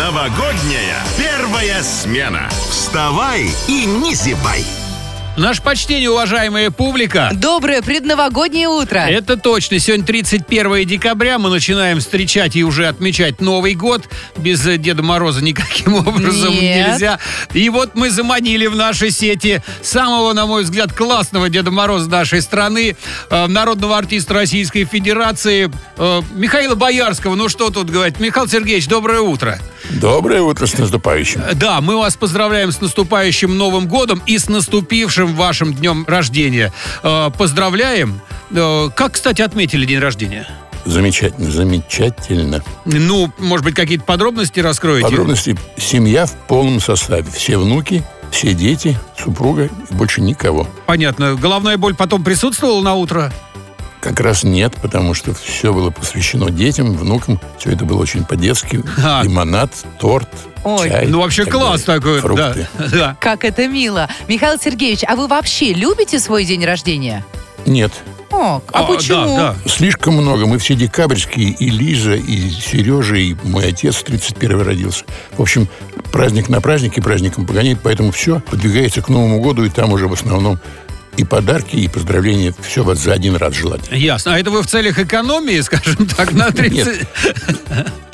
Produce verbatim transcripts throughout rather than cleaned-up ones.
Новогодняя первая смена. Вставай и не зевай. Наше почтение, уважаемая публика. Доброе предновогоднее утро. Это точно. Сегодня тридцать первое декабря. Мы начинаем встречать и уже отмечать Новый год. Без Деда Мороза никаким образом Нет. нельзя. И вот мы заманили в наши сети самого, на мой взгляд, классного Деда Мороза нашей страны, народного артиста Российской Федерации, Михаила Боярского. Ну что тут говорить. Михаил Сергеевич, доброе утро. Доброе утро, с наступающим. Да, мы вас поздравляем с наступающим Новым годом и с наступившим вашим днем рождения. Поздравляем. Как, кстати, отметили день рождения? Замечательно, замечательно. Ну, может быть, какие-то подробности раскроете? Подробности. Семья в полном составе. Все внуки, все дети, супруга и больше никого. Понятно. Головная боль потом присутствовала на утро? Как раз нет, потому что все было посвящено детям, внукам. Все это было очень по-детски. А. Лимонад, торт, Ой. чай. Ну, вообще так класс такой. Фрукты. Да, да. Как это мило. Михаил Сергеевич, а вы вообще любите свой день рождения? Нет. О, а, а почему? Да, да. Слишком много. Мы все декабрьские. И Лиза, и Сережа, и мой отец тридцать первый родился. В общем, праздник на празднике праздником погоняет. Поэтому все подвигается к Новому году, и там уже в основном... И подарки, и поздравления. Все вот за один раз желательно. Ясно. А это вы в целях экономии, скажем так, на тридцать...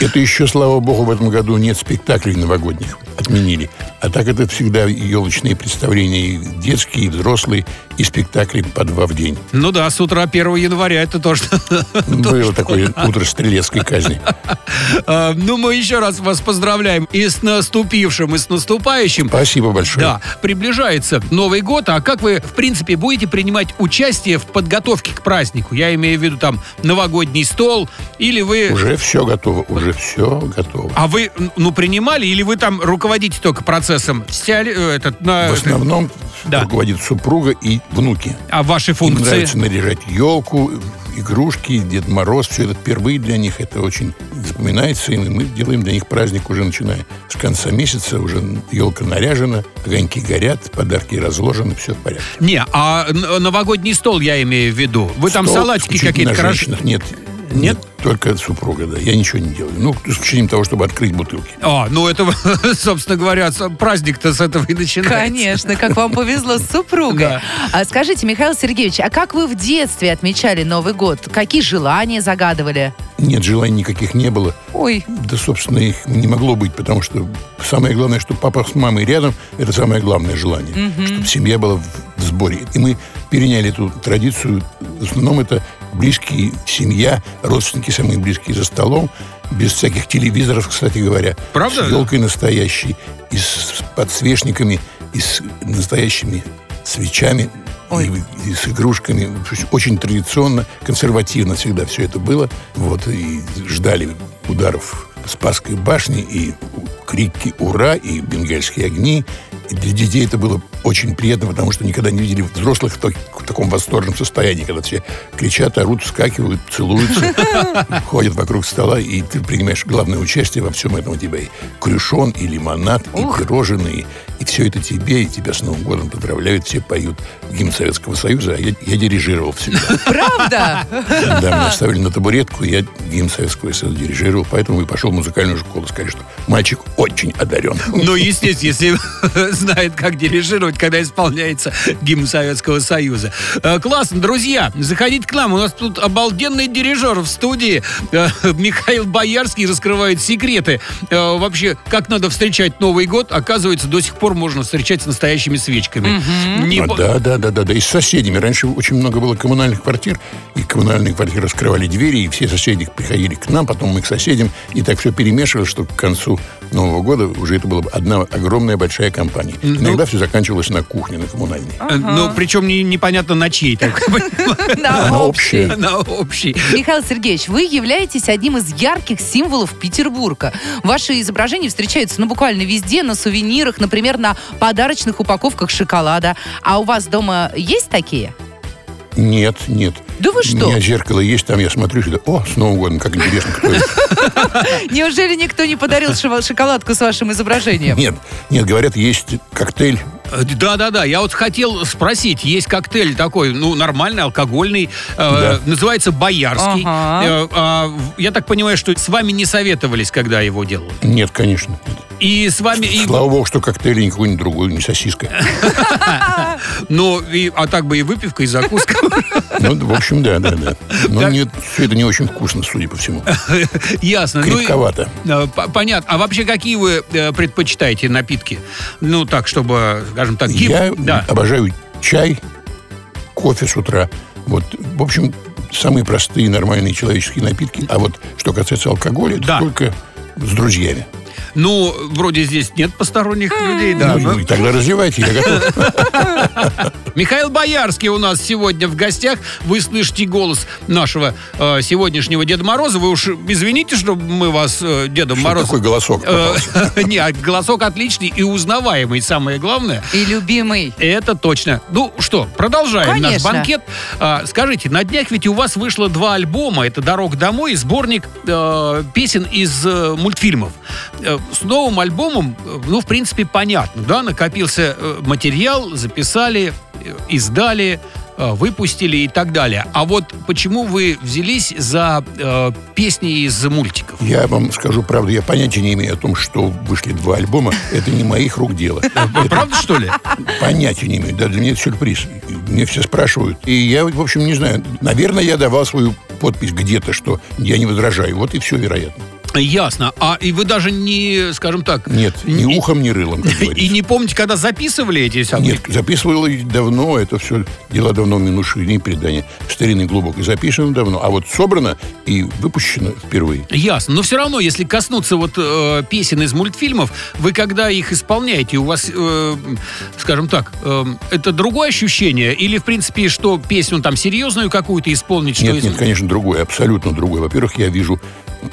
Это еще, слава богу, в этом году нет спектаклей новогодних. Отменили. А так это всегда елочные представления. И детские, и взрослые, и спектакли по два в день. Ну да, с утра первого января это тоже... Было такое утро стрелецкой казни. Ну, мы еще раз вас поздравляем и с наступившим, и с наступающим. Спасибо большое. Да, приближается Новый год. А как вы, в принципе, будете принимать участие в подготовке к празднику? Я имею в виду там новогодний стол, или вы... Уже все готово, уже. Все готово. А вы, ну, принимали, или вы там руководите только процессом? Вся, этот, на, в основном этот... да. руководит супруга и внуки. А ваши функции? Им нравится наряжать елку, игрушки, Дед Мороз. Все это впервые для них. Это очень запоминается. И мы делаем для них праздник уже начиная с конца месяца. Уже елка наряжена, огоньки горят, подарки разложены, все в порядке. Не, а новогодний стол я имею в виду. Вы стол, там салатики какие-то крашеные? Нет. Нет? Нет, только супруга, да. Я ничего не делаю. Ну, с исключением того, чтобы открыть бутылки. А, ну это, собственно говоря, праздник-то с этого и начинается. Конечно, как вам повезло с супругой. Да. А скажите, Михаил Сергеевич, а как вы в детстве отмечали Новый год? Какие желания загадывали? Нет, желаний никаких не было. Ой. Да, собственно, их не могло быть, потому что самое главное, что папа с мамой рядом, это самое главное желание, угу. чтобы семья была в, в сборе. И мы переняли эту традицию. В основном это близкие, семья, родственники самые близкие за столом, без всяких телевизоров, кстати говоря. Правда? С елкой настоящей, и с подсвечниками, и с настоящими свечами. И, и с игрушками. Очень традиционно, консервативно всегда все это было. Вот, и ждали ударов Спасской башни, и крики «Ура!», и бенгальские огни. И для детей это было очень приятно, потому что никогда не видели взрослых в, так, в таком восторженном состоянии, когда все кричат, орут, вскакивают, целуются, ходят вокруг стола, и ты принимаешь главное участие во всем этом. У тебя и крюшон, и лимонад, и пирожные, и все это тебе, и тебя с Новым годом поздравляют, все поют гимн Советского Союза, а я, я дирижировал всегда. Правда? Да, меня ставили на табуретку, и я гимн Советского Союза дирижировал, поэтому и пошел в музыкальную школу, сказали, что мальчик очень одарен. Ну, естественно, если знает, как дирижировать, когда исполняется гимн Советского Союза. Классно, друзья, заходите к нам. У нас тут обалденный дирижер в студии. Михаил Боярский раскрывает секреты. Вообще, как надо встречать Новый год, оказывается, до сих пор можно встречать с настоящими свечками. Угу. Не... А, да, да, да, да, да. И с соседями. Раньше очень много было коммунальных квартир, и коммунальные квартиры раскрывали двери, и все соседи приходили к нам, потом мы к соседям, и так все перемешивалось, что к концу Нового года уже это была одна огромная большая компания. Иногда ну, все заканчивалось на кухне, на коммунальной. Ага. Ну, причем не, непонятно на чьей. Так, на общей. На общей. Михаил Сергеевич, вы являетесь одним из ярких символов Петербурга. Ваши изображения встречаются ну, буквально везде, на сувенирах, например, на подарочных упаковках шоколада. А у вас дома есть такие? Нет, нет. Да вы что? У меня зеркало есть, там я смотрю, что о, с Новым годом, как интересно, кто это. Неужели никто не подарил шоколадку с вашим изображением? Нет, нет, говорят, есть коктейль Да-да-да, я вот хотел спросить, есть коктейль такой, ну, нормальный, алкогольный, да. э, называется «Боярский». Ага. Э, э, я так понимаю, что с вами не советовались, когда его делали? Нет, конечно. И с вами... Слава и... богу, что коктейль никакой не другой, не сосиска. Ну, а так бы и выпивка, и закуска. Ну, в общем, да, да, да. Но все это не очень вкусно, судя по всему. Ясно. Крепковато. Понятно. А вообще, какие вы предпочитаете напитки? Ну, так, чтобы, скажем так, гибко. Я обожаю чай, кофе с утра. Вот, в общем, самые простые, нормальные человеческие напитки. А вот, что касается алкоголя, это только с друзьями. Ну, вроде здесь нет посторонних людей, да. Ну, но... тогда развивайте, я готов. Михаил Боярский у нас сегодня в гостях. Вы слышите голос нашего э, сегодняшнего Деда Мороза. Вы уж извините, что мы вас э, Дедом Морозом... Какой голосок попался? Нет, голосок отличный и узнаваемый, самое главное. И любимый. Это точно. Ну что, продолжаем Конечно. наш банкет. А, скажите, на днях ведь у вас вышло два альбома. Это «Дорога домой» и сборник э, песен из э, мультфильмов. С новым альбомом, ну, в принципе, понятно, да, накопился материал, записали, издали, выпустили и так далее. А вот почему вы взялись за э, песни из мультиков? Я вам скажу правду, я понятия не имею о том, что вышли два альбома. Это не моих рук дело. Правда, что ли? Понятия не имею. Да, для меня это сюрприз. Мне все спрашивают. И я, в общем, не знаю. Наверное, я давал свою подпись где-то, что я не возражаю. Вот и все, вероятно. Ясно. А и вы даже не, скажем так... Нет, ни не, ухом, ни рылом, как говорится. И не помните, когда записывали эти события? Нет, записывал давно, это все дела давно минувших дней, предания старинной глубокой. Записано давно, а вот собрано и выпущено впервые. Ясно. Но все равно, если коснуться вот э, песен из мультфильмов, вы когда их исполняете, у вас, э, скажем так, э, это другое ощущение? Или, в принципе, что песню там серьезную какую-то исполнить? Что нет, из... нет, конечно, другое, абсолютно другое. Во-первых, я вижу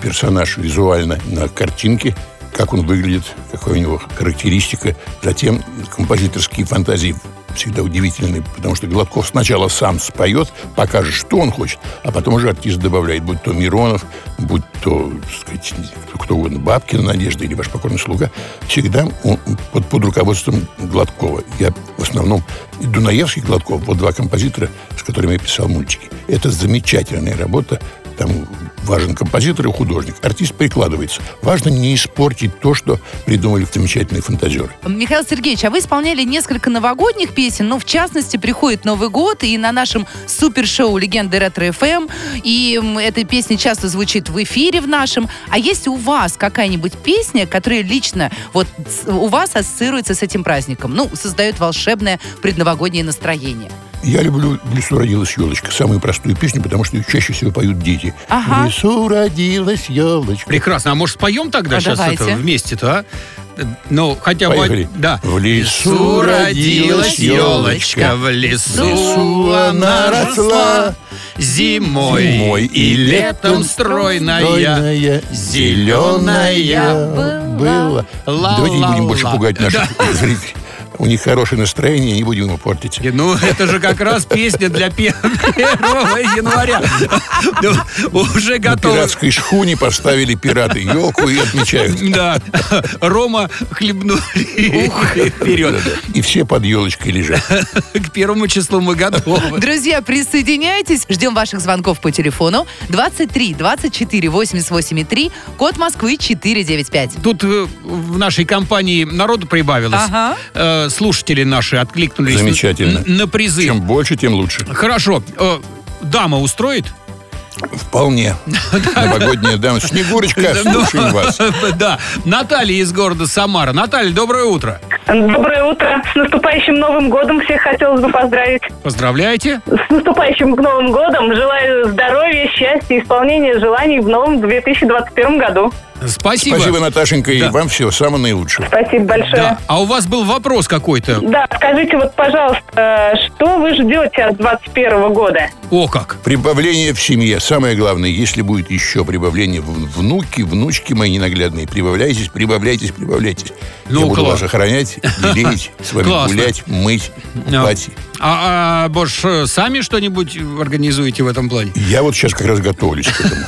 персонаж визуально на картинке, как он выглядит, какая у него характеристика. Затем композиторские фантазии всегда удивительные, потому что Гладков сначала сам споет, покажет, что он хочет, а потом уже артист добавляет, будь то Миронов, будь то, так сказать, кто угодно, Бабкина, Надежда или ваш покорный слуга, всегда он под, под руководством Гладкова. Я в основном Дунаевский, Гладков, вот два композитора, с которыми я писал мультики. Это замечательная работа. Там важен композитор и художник. Артист прикладывается. Важно не испортить то, что придумали замечательные фантазеры. Михаил Сергеевич, а вы исполняли несколько новогодних песен, но в частности приходит Новый год, и на нашем супершоу «Легенды Ретро-ФМ», и эта песня часто звучит в эфире в нашем. А есть у вас какая-нибудь песня, которая лично вот у вас ассоциируется с этим праздником? Ну, создает волшебное предновогоднее настроение. Я люблю «В лесу родилась елочка», самую простую песню, потому что ее чаще всего поют дети. Ага. «В лесу родилась елочка». Прекрасно. А может, споем тогда а сейчас это вместе-то, а? Ну, хотя бы... Да. В лесу родилась елочка, в лесу, в лесу она росла, зимой, зимой и летом стройная, стройная зеленая была. Ла-ла-ла. Давайте не будем больше пугать наших да. зрителей. У них хорошее настроение, не будем его портить. Ну, это же как раз песня для первого января. Уже готово. На пиратской шхуне поставили пираты елку и отмечают. Да, рома хлебнули вперед. И все под елочкой лежат. К первому числу мы готовы. Друзья, присоединяйтесь. Ждем ваших звонков по телефону двадцать три двадцать четыре восемьдесят восемь три, код Москвы четыреста девяносто пять. Тут в нашей компании народу прибавилось. Ага. Слушатели наши откликнулись. Замечательно. На призыв. Чем больше, тем лучше. Хорошо. Дама устроит? Вполне. Новогодняя дама. Снегурочка, слушаем вас. Да. Наталья из города Самара. Наталья, доброе утро. Доброе утро. С наступающим Новым годом всех хотелось бы поздравить. Поздравляйте. С наступающим Новым годом. Желаю здоровья, счастья, исполнения желаний в новом две тысячи двадцать первом году. Спасибо. Спасибо, Наташенька, да. и вам всего самого наилучшего. Спасибо большое. Да. А у вас был вопрос какой-то? Да, скажите, вот, пожалуйста, что вы ждете от двадцать первого года? О как! Прибавление в семье. Самое главное, если будет еще прибавление, внуки, внучки мои ненаглядные, прибавляйтесь, прибавляйтесь, прибавляйтесь. Ну, я буду вас охранять, делить, с вами гулять, мыть, купать. А, а Бош, сами что-нибудь организуете в этом плане? Я вот сейчас как раз готовлюсь к этому.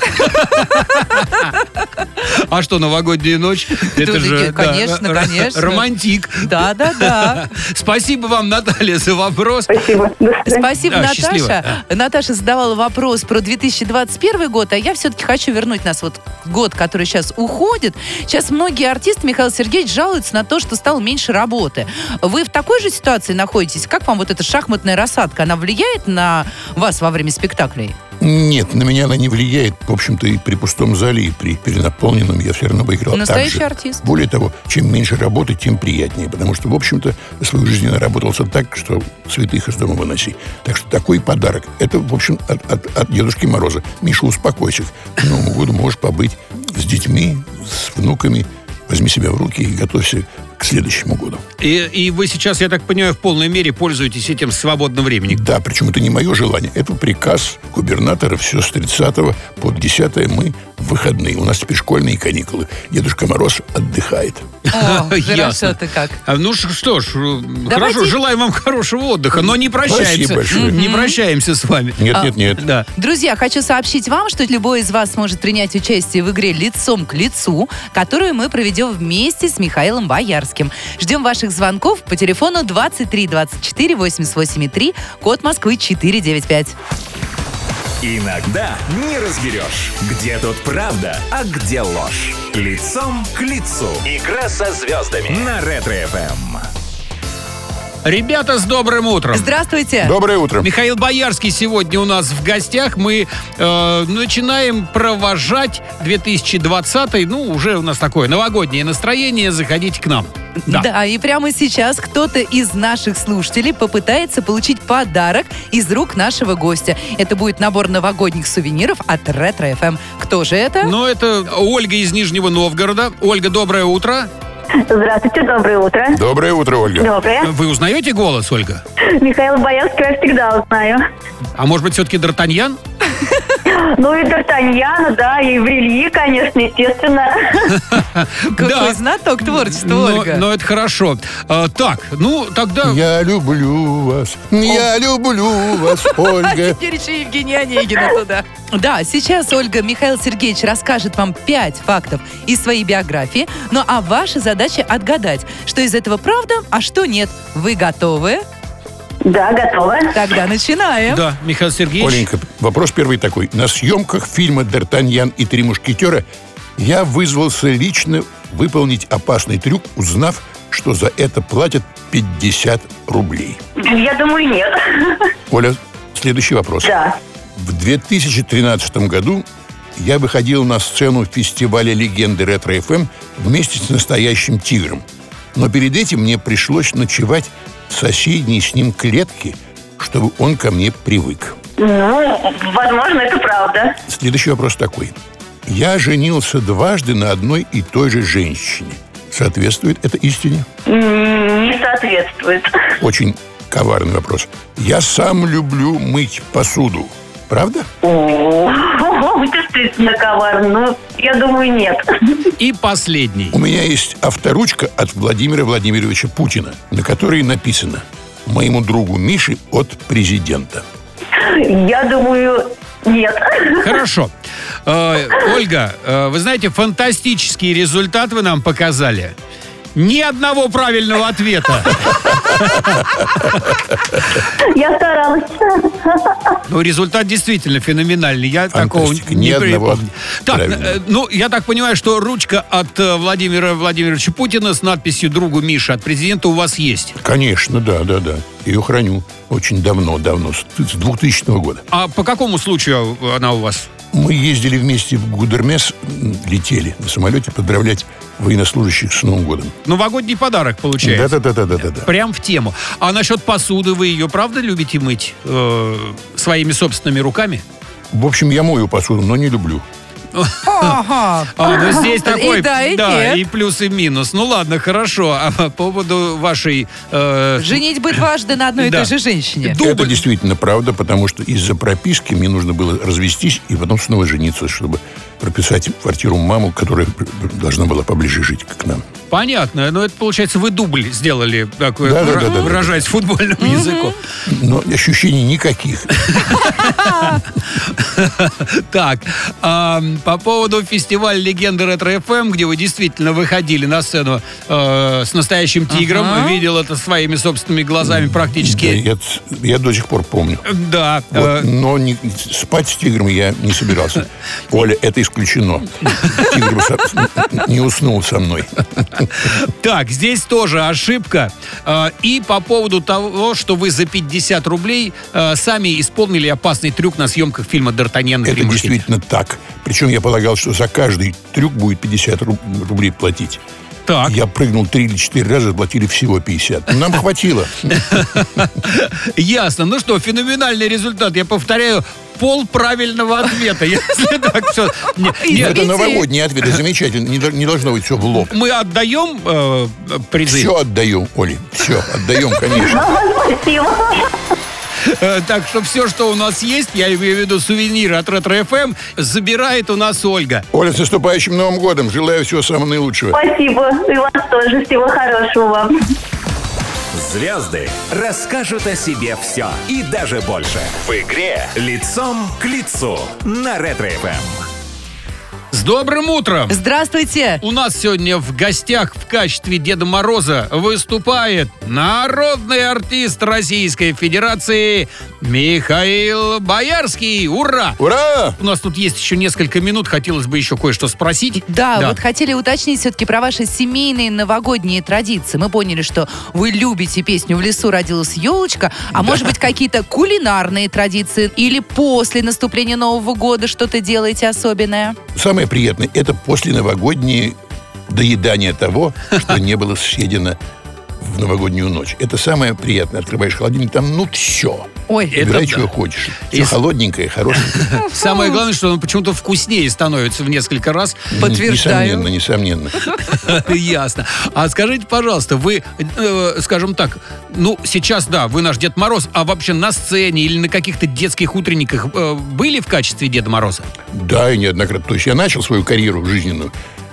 А что, новогодняя ночь? Это же, конечно, конечно. Романтик. Да, да, да. Спасибо вам, Наталья, за вопрос. Спасибо. Спасибо, Наташа. Наташа задавала вопрос про две тысячи двадцать первый год, а я все-таки хочу вернуть нас вот год, который сейчас уходит. Сейчас многие артисты, Михаил Сергеевич, жалуются на то, что стало меньше работы. Вы в такой же ситуации находитесь? Как вам вот эта шахматная рассадка? Она влияет на вас во время спектаклей? Нет, на меня она не влияет. В общем-то, и при пустом зале, и при перенаполненном я все равно бы играл. Настоящий артист. Более того, чем меньше работы, тем приятнее. Потому что, в общем-то, свою жизнь наработался так, что цветы их из дома выноси. Так что такой подарок. Это, в общем, от, от, от Дедушки Мороза. Миша, успокойся. К Новому году можешь побыть с детьми, с внуками. Возьми себя в руки и готовься к следующему году. И, и вы сейчас, я так понимаю, в полной мере пользуетесь этим свободным временем. Да, причем это не мое желание. Это приказ губернатора. Все с тридцатого по десятое мы выходные. У нас теперь школьные каникулы. Дедушка Мороз отдыхает. О, хорошо-то как. Ну что ж, хорошо. Желаем вам хорошего отдыха, но не прощаемся. Не прощаемся с вами. Нет, нет, нет. Друзья, хочу сообщить вам, что любой из вас может принять участие в игре «Лицом к лицу», которую мы проведем вместе с Михаилом Боярским. Ждем ваших звонков по телефону двадцать три двадцать четыре восемьдесят восемь три, код Москвы четыреста девяносто пять. Иногда не разберешь, где тут правда, а где ложь. Лицом к лицу. Игра со звездами на Ретро-ФМ. Ребята, с добрым утром. Здравствуйте. Доброе утро. Михаил Боярский сегодня у нас в гостях. Мы э, начинаем провожать две тысячи двадцатый. Ну, уже у нас такое новогоднее настроение. Заходите к нам. Да. Да, и прямо сейчас кто-то из наших слушателей попытается получить подарок из рук нашего гостя. Это будет набор новогодних сувениров от Ретро-ФМ. Кто же это? Ну, это Ольга из Нижнего Новгорода. Ольга, доброе утро. Здравствуйте, доброе утро. Доброе утро, Ольга. Доброе. Вы узнаете голос, Ольга? Михаил Боярский я всегда узнаю. А может быть, все-таки Д'Артаньян? Ну и Д'Артаньяна, да, и Врильи, конечно, естественно. Какой знаток творчества, Ольга. Но это хорошо. Так, ну тогда... Я люблю вас, я люблю вас, Ольга. Теперь еще Евгения Онегина туда. Да, сейчас Ольга, Михаил Сергеевич расскажет вам пять фактов из своей биографии. Ну а ваша задача отгадать, что из этого правда, а что нет. Вы готовы? Да, готова. Тогда начинаем. Да, Михаил Сергеевич. Оленька, вопрос первый такой. На съемках фильма «Д'Артаньян и три мушкетера» я вызвался лично выполнить опасный трюк, узнав, что за это платят пятьдесят рублей. Я думаю, нет. Оля, следующий вопрос. Да. В две тысячи тринадцатом году я выходил на сцену фестиваля «Легенды Ретро-ФМ» вместе с настоящим тигром. Но перед этим мне пришлось ночевать в соседней с ним клетке, чтобы он ко мне привык. Ну, возможно, это правда. Следующий вопрос такой. Я женился дважды на одной и той же женщине. Соответствует это истине? Не соответствует. Очень коварный вопрос. Я сам люблю мыть посуду. Правда? О-о-о, действительно коварно, но я думаю, нет. И последний. У меня есть авторучка от Владимира Владимировича Путина, на которой написано «Моему другу Мише от президента». Я думаю, нет. Хорошо. Э, Ольга, э, вы знаете, фантастический результат вы нам показали. Ни одного правильного ответа. Я старалась. Ну, результат действительно феноменальный. Я такого не припомню. Так, э, ну, я так понимаю, что ручка от э, Владимира Владимировича Путина с надписью «Другу Миша» от президента у вас есть? Конечно, да, да, да. Ее храню очень давно, давно, с двухтысячного года. А по какому случаю она у вас? Мы ездили вместе в Гудермес, летели на самолете поздравлять военнослужащих с Новым годом. Новогодний подарок получается. Да-да-да-да-да. Прям в тему. А насчет посуды, вы ее правда любите мыть э, своими собственными руками? В общем, я мою посуду, но не люблю. Ага. А, ну здесь такой, и да, и, да, и плюс, и минус. Ну ладно, хорошо. А по поводу вашей... Э... Женить бы дважды на одной и той же женщине. Это Дубль. Действительно правда, потому что из-за прописки мне нужно было развестись и потом снова жениться, чтобы прописать квартиру маму, которая должна была поближе жить к нам. Понятно. Но это, получается, вы дубль сделали, так, да, да, да, выражаясь да, да, футбольным угу. языком. Но ощущений никаких. Так, по поводу фестиваля «Легенды Ретро-ФМ», где вы действительно выходили на сцену с настоящим тигром, видел это своими собственными глазами практически. Я до сих пор помню. Да. Но спать с тигром я не собирался. Оля, это исключено. Тигр не уснул со мной. Так, здесь тоже ошибка. И по поводу того, что вы за пятьдесят рублей сами исполнили опасный трюк на съемках фильма «Д'Артаньян и три мушкетера». Это действительно так. Причем я полагал, что за каждый трюк будет пятьдесят рублей платить. Так. Я прыгнул три или четыре раза, платили всего пятьдесят. Нам хватило. Ясно. Ну что, феноменальный результат. Я повторяю, пол правильного ответа. Если так все... Это новогодние ответы. Замечательно. Не должно быть все в лоб. Мы отдаем призы? Все отдаем, Оля. Все отдаем, конечно. Спасибо. Так что все, что у нас есть, я имею в виду сувениры от Ретро-ФМ, забирает у нас Ольга. Оля, с наступающим Новым годом. Желаю всего самого наилучшего. Спасибо. И вас тоже. Всего хорошего вам. Звезды расскажут о себе все и даже больше. В игре «Лицом к лицу» на Ретро-ФМ. С добрым утром! Здравствуйте! У нас сегодня в гостях в качестве Деда Мороза выступает народный артист Российской Федерации Михаил Боярский. Ура! Ура! У нас тут есть еще несколько минут, хотелось бы еще кое-что спросить. Да, да, вот хотели уточнить все-таки про ваши семейные новогодние традиции. Мы поняли, что вы любите песню «В лесу родилась елочка», а да. может быть, какие-то кулинарные традиции или после наступления Нового года что-то делаете особенное? Самое приятное – это посленовогоднее доедание того, что не было съедено в новогоднюю ночь. Это самое приятное. Открываешь холодильник, там ну все. Ой, выбирай, это... чего хочешь. Все и... холодненькое, хорошенькое. Самое главное, что он почему-то вкуснее становится в несколько раз. Подтверждаю. Несомненно, несомненно. Ясно. А скажите, пожалуйста, вы, э, скажем так, ну сейчас, да, вы наш Дед Мороз, а вообще на сцене или на каких-то детских утренниках э, были в качестве Деда Мороза? Да, и неоднократно. То есть я начал свою карьеру жизненную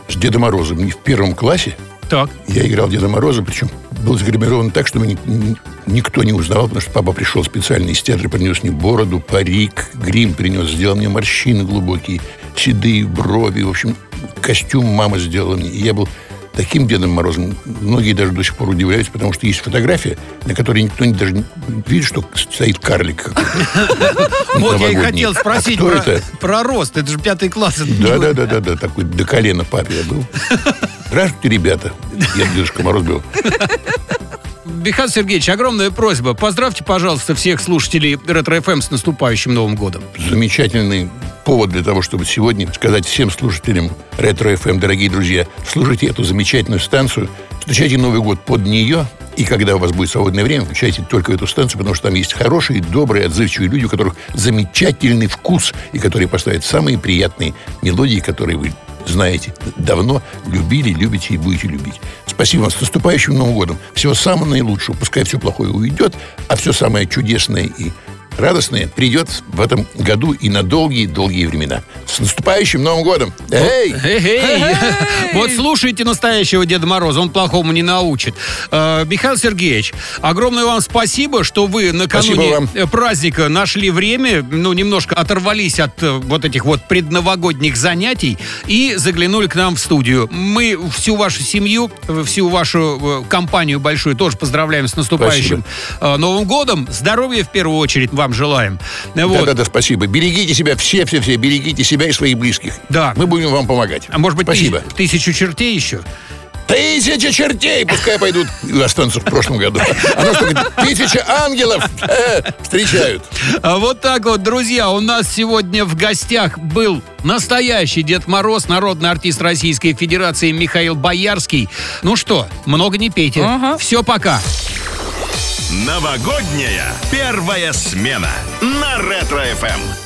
с Дедом Морозом не в первом классе. Так. Я играл Деда Мороза, причем был загримирован так, что меня никто не узнавал, потому что папа пришел специально из театра, принес мне бороду, парик, грим принес, сделал мне морщины глубокие, седые брови, в общем, костюм мама сделала мне. И я был таким Дедом Морозом. Многие даже до сих пор удивляются, потому что есть фотография, на которой никто не даже не видит, что стоит карлик какой-то. Вот я и хотел спросить про рост. Это же пятый класс. Да-да-да, такой до колена папе я был. Здравствуйте, ребята. Я Дедушка Мороз был. Михаил Сергеевич, огромная просьба. Поздравьте, пожалуйста, всех слушателей Ретро-ФМ с наступающим Новым годом. Замечательный повод для того, чтобы сегодня сказать всем слушателям Ретро-ФМ, дорогие друзья, слушайте эту замечательную станцию, встречайте Новый год под нее, и когда у вас будет свободное время, включайте только эту станцию, потому что там есть хорошие, добрые, отзывчивые люди, у которых замечательный вкус, и которые поставят самые приятные мелодии, которые вы знаете, давно любили, любите и будете любить. Спасибо вам. С наступающим Новым годом. Всего самого наилучшего. Пускай все плохое уйдет, а все самое чудесное и радостное придет в этом году и на долгие-долгие времена. С наступающим Новым годом! Эй! Вот слушайте настоящего Деда Мороза, он плохому не научит. Михаил Сергеевич, огромное вам спасибо, что вы накануне праздника нашли время, ну, немножко оторвались от вот этих вот предновогодних занятий и заглянули к нам в студию. Мы всю вашу семью, всю вашу компанию большую тоже поздравляем с наступающим Новым годом. Здоровья в первую очередь вам желаем. Вот. Да-да-да, спасибо. Берегите себя, все-все-все, берегите себя и своих близких. Да. Мы будем вам помогать. А может быть, спасибо. Тысяч, тысячу чертей еще? Тысяча чертей! Пускай пойдут и останутся в прошлом году. А ну что, тысяча ангелов встречают. А вот так вот, друзья, у нас сегодня в гостях был настоящий Дед Мороз, народный артист Российской Федерации Михаил Боярский. Ну что, много не пейте. Ага. Все, пока. Новогодняя первая смена на Ретро-ФМ.